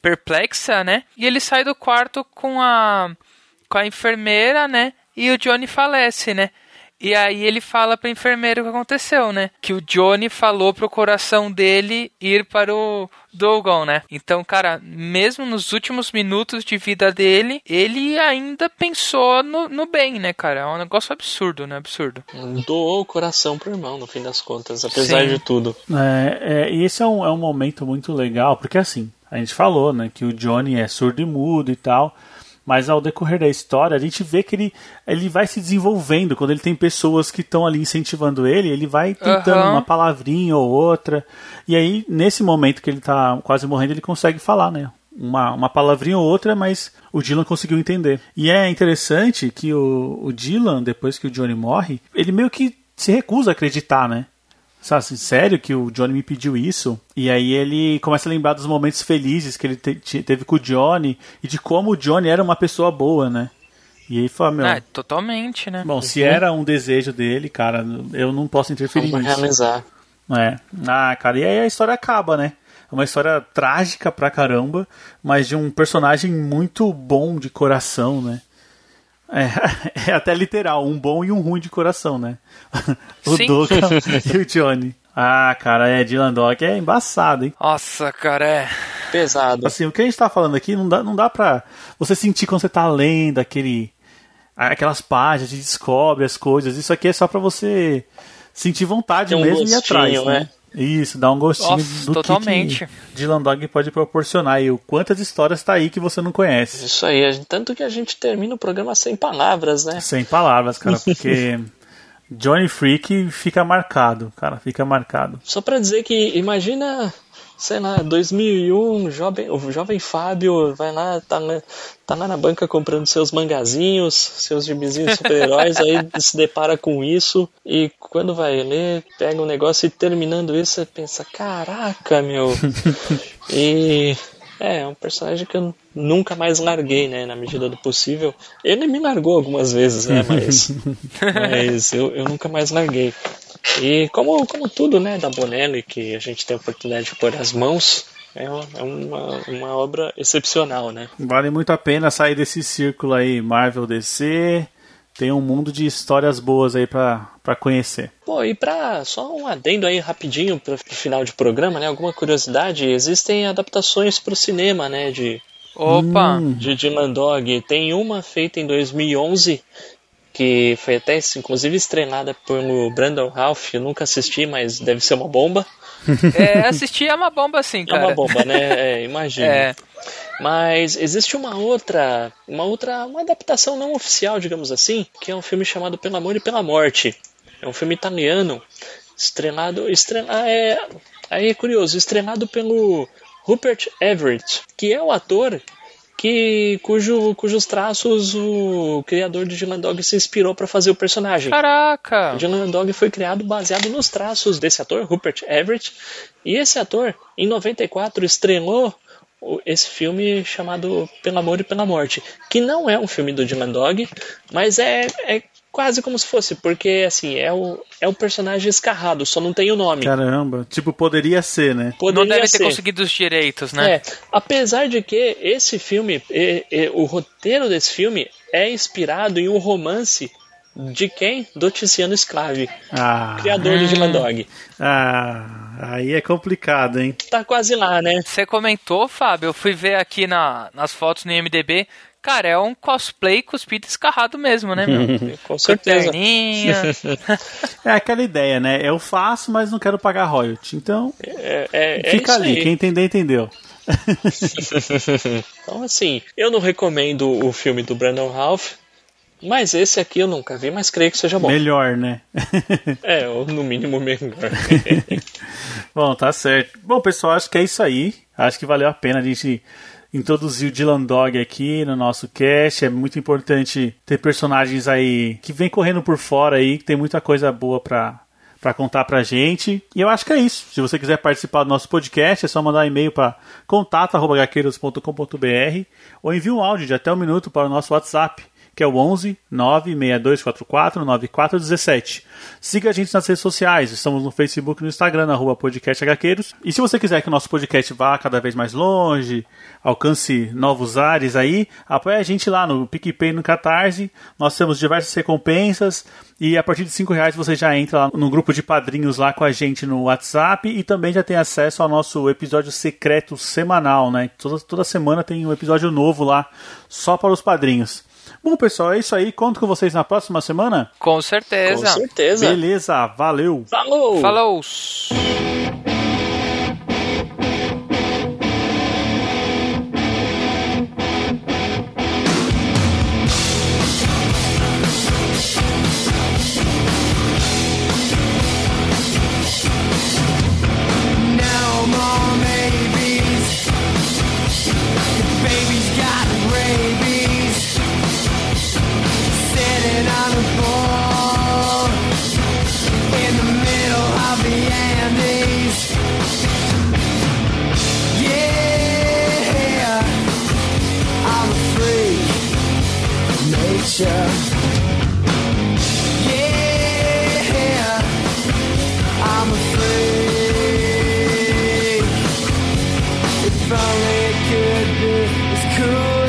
perplexa, né? E ele sai do quarto com a enfermeira, né? E o Johnny falece, né? E aí ele fala pra enfermeira o que aconteceu, né? Que o Johnny falou pro coração dele ir para o Dogal, né? Então, cara, mesmo nos últimos minutos de vida dele, ele ainda pensou no bem, né, cara? É um negócio absurdo, né? Absurdo. Doou o coração pro irmão, no fim das contas, apesar de tudo. E esse é um momento muito legal, porque assim, a gente falou, né, que o Johnny é surdo e mudo e tal... Mas ao decorrer da história, a gente vê que ele vai se desenvolvendo. Quando ele tem pessoas que estão ali incentivando ele vai tentando uma palavrinha ou outra. E aí, nesse momento que ele tá quase morrendo, ele consegue falar, né? Uma palavrinha ou outra, mas o Dylan conseguiu entender. E é interessante que o Dylan, depois que o Johnny morre, ele meio que se recusa a acreditar, né? Sabe, assim, sério que o Johnny me pediu isso? E aí ele começa a lembrar dos momentos felizes que ele teve com o Johnny e de como o Johnny era uma pessoa boa, né? E aí fala, meu... totalmente, né? Bom, se era um desejo dele, cara, eu não posso interferir nisso. Realizar. Cara, e aí a história acaba, né? É uma história trágica pra caramba, mas de um personagem muito bom de coração, né? É até literal, um bom e um ruim de coração, né? O Dogal e o Johnny. Ah, cara, Dylan Dog é embaçado, hein? Nossa, cara, pesado. Assim, o que a gente tá falando aqui, não dá pra você sentir quando você tá lendo aquelas páginas, descobre as coisas. Isso aqui é só pra você sentir vontade mesmo e ir atrás, né? Isso, dá um gostinho do totalmente. Que Dylan Dog pode proporcionar. E o quantas histórias tá aí que você não conhece. Isso aí, tanto que a gente termina o programa sem palavras, né? Sem palavras, cara, porque Johnny Freak fica marcado, cara, fica marcado. Só pra dizer que, imagina, sei lá, 2001, o jovem Fábio vai lá, tá lá na banca comprando seus mangazinhos, seus gibizinhos super-heróis, aí se depara com isso, e quando vai ler, pega um negócio e terminando isso, você pensa, caraca, meu. E é um personagem que eu nunca mais larguei, né, na medida do possível. Ele me largou algumas vezes, né, mas eu nunca mais larguei. E como tudo, né, da Bonelli, que a gente tem a oportunidade de pôr as mãos, é uma obra excepcional, né? Vale muito a pena sair desse círculo aí, Marvel, DC, tem um mundo de histórias boas aí pra conhecer. Pô, e só um adendo aí rapidinho pro final de programa, né, alguma curiosidade, existem adaptações pro cinema, né, de Dylan Dog, tem uma feita em 2011, que foi até, inclusive, estrelada pelo Brandon Ralph. Eu nunca assisti, mas deve ser uma bomba. Assistir é uma bomba, sim, cara. É uma bomba, né? Imagina. Mas existe uma adaptação não oficial, digamos assim, que é um filme chamado Pelo Amor e Pela Morte. É um filme italiano, estrelado pelo Rupert Everett, que é o ator cujos traços o criador de Dylan Dog se inspirou para fazer o personagem. Caraca! O Dylan Dog foi criado baseado nos traços desse ator, Rupert Everett, e esse ator, em 94, estrelou esse filme chamado Pelo Amor e Pela Morte, que não é um filme do Dylan Dog, mas é quase como se fosse, porque assim, é o personagem escarrado, só não tem o nome. Caramba, tipo, poderia ser, né? Não deve ter conseguido os direitos, né? Apesar de que esse filme, o roteiro desse filme é inspirado em um romance de quem? Do Tiziano Esclave, criador de Dylan Dog. Aí é complicado, hein? Tá quase lá, né? Você comentou, Fábio, eu fui ver aqui nas fotos no IMDB. Cara, é um cosplay cuspido escarrado mesmo, né, meu? Com certeza. É aquela ideia, né? Eu faço, mas não quero pagar royalty. Então, fica ali. Aí. Quem entender, entendeu. Então, assim, eu não recomendo o filme do Brandon Ralph, mas esse aqui eu nunca vi, mas creio que seja bom. Melhor, né? Ou no mínimo melhor. Bom, tá certo. Bom, pessoal, acho que é isso aí. Acho que valeu a pena a gente introduzir o Dylan Dog aqui no nosso cast. É muito importante ter personagens aí que vem correndo por fora aí, que tem muita coisa boa pra contar pra gente. E eu acho que é isso. Se você quiser participar do nosso podcast, é só mandar um e-mail para contato@hqueiros.com.br ou envia um áudio de até um minuto para o nosso WhatsApp, que é o 11 96244 9417. Siga a gente nas redes sociais, estamos no Facebook e no Instagram, @podcasthqueiros. E se você quiser que o nosso podcast vá cada vez mais longe, alcance novos ares aí, apoie a gente lá no PicPay e no Catarse, nós temos diversas recompensas, e a partir de R$5 você já entra lá no grupo de padrinhos lá com a gente no WhatsApp, e também já tem acesso ao nosso episódio secreto semanal, né? Toda semana tem um episódio novo lá, só para os padrinhos. Bom, pessoal, é isso aí. Conto com vocês na próxima semana. Com certeza. Com certeza. Beleza, valeu. Falou. Falou. If all it could be is cool.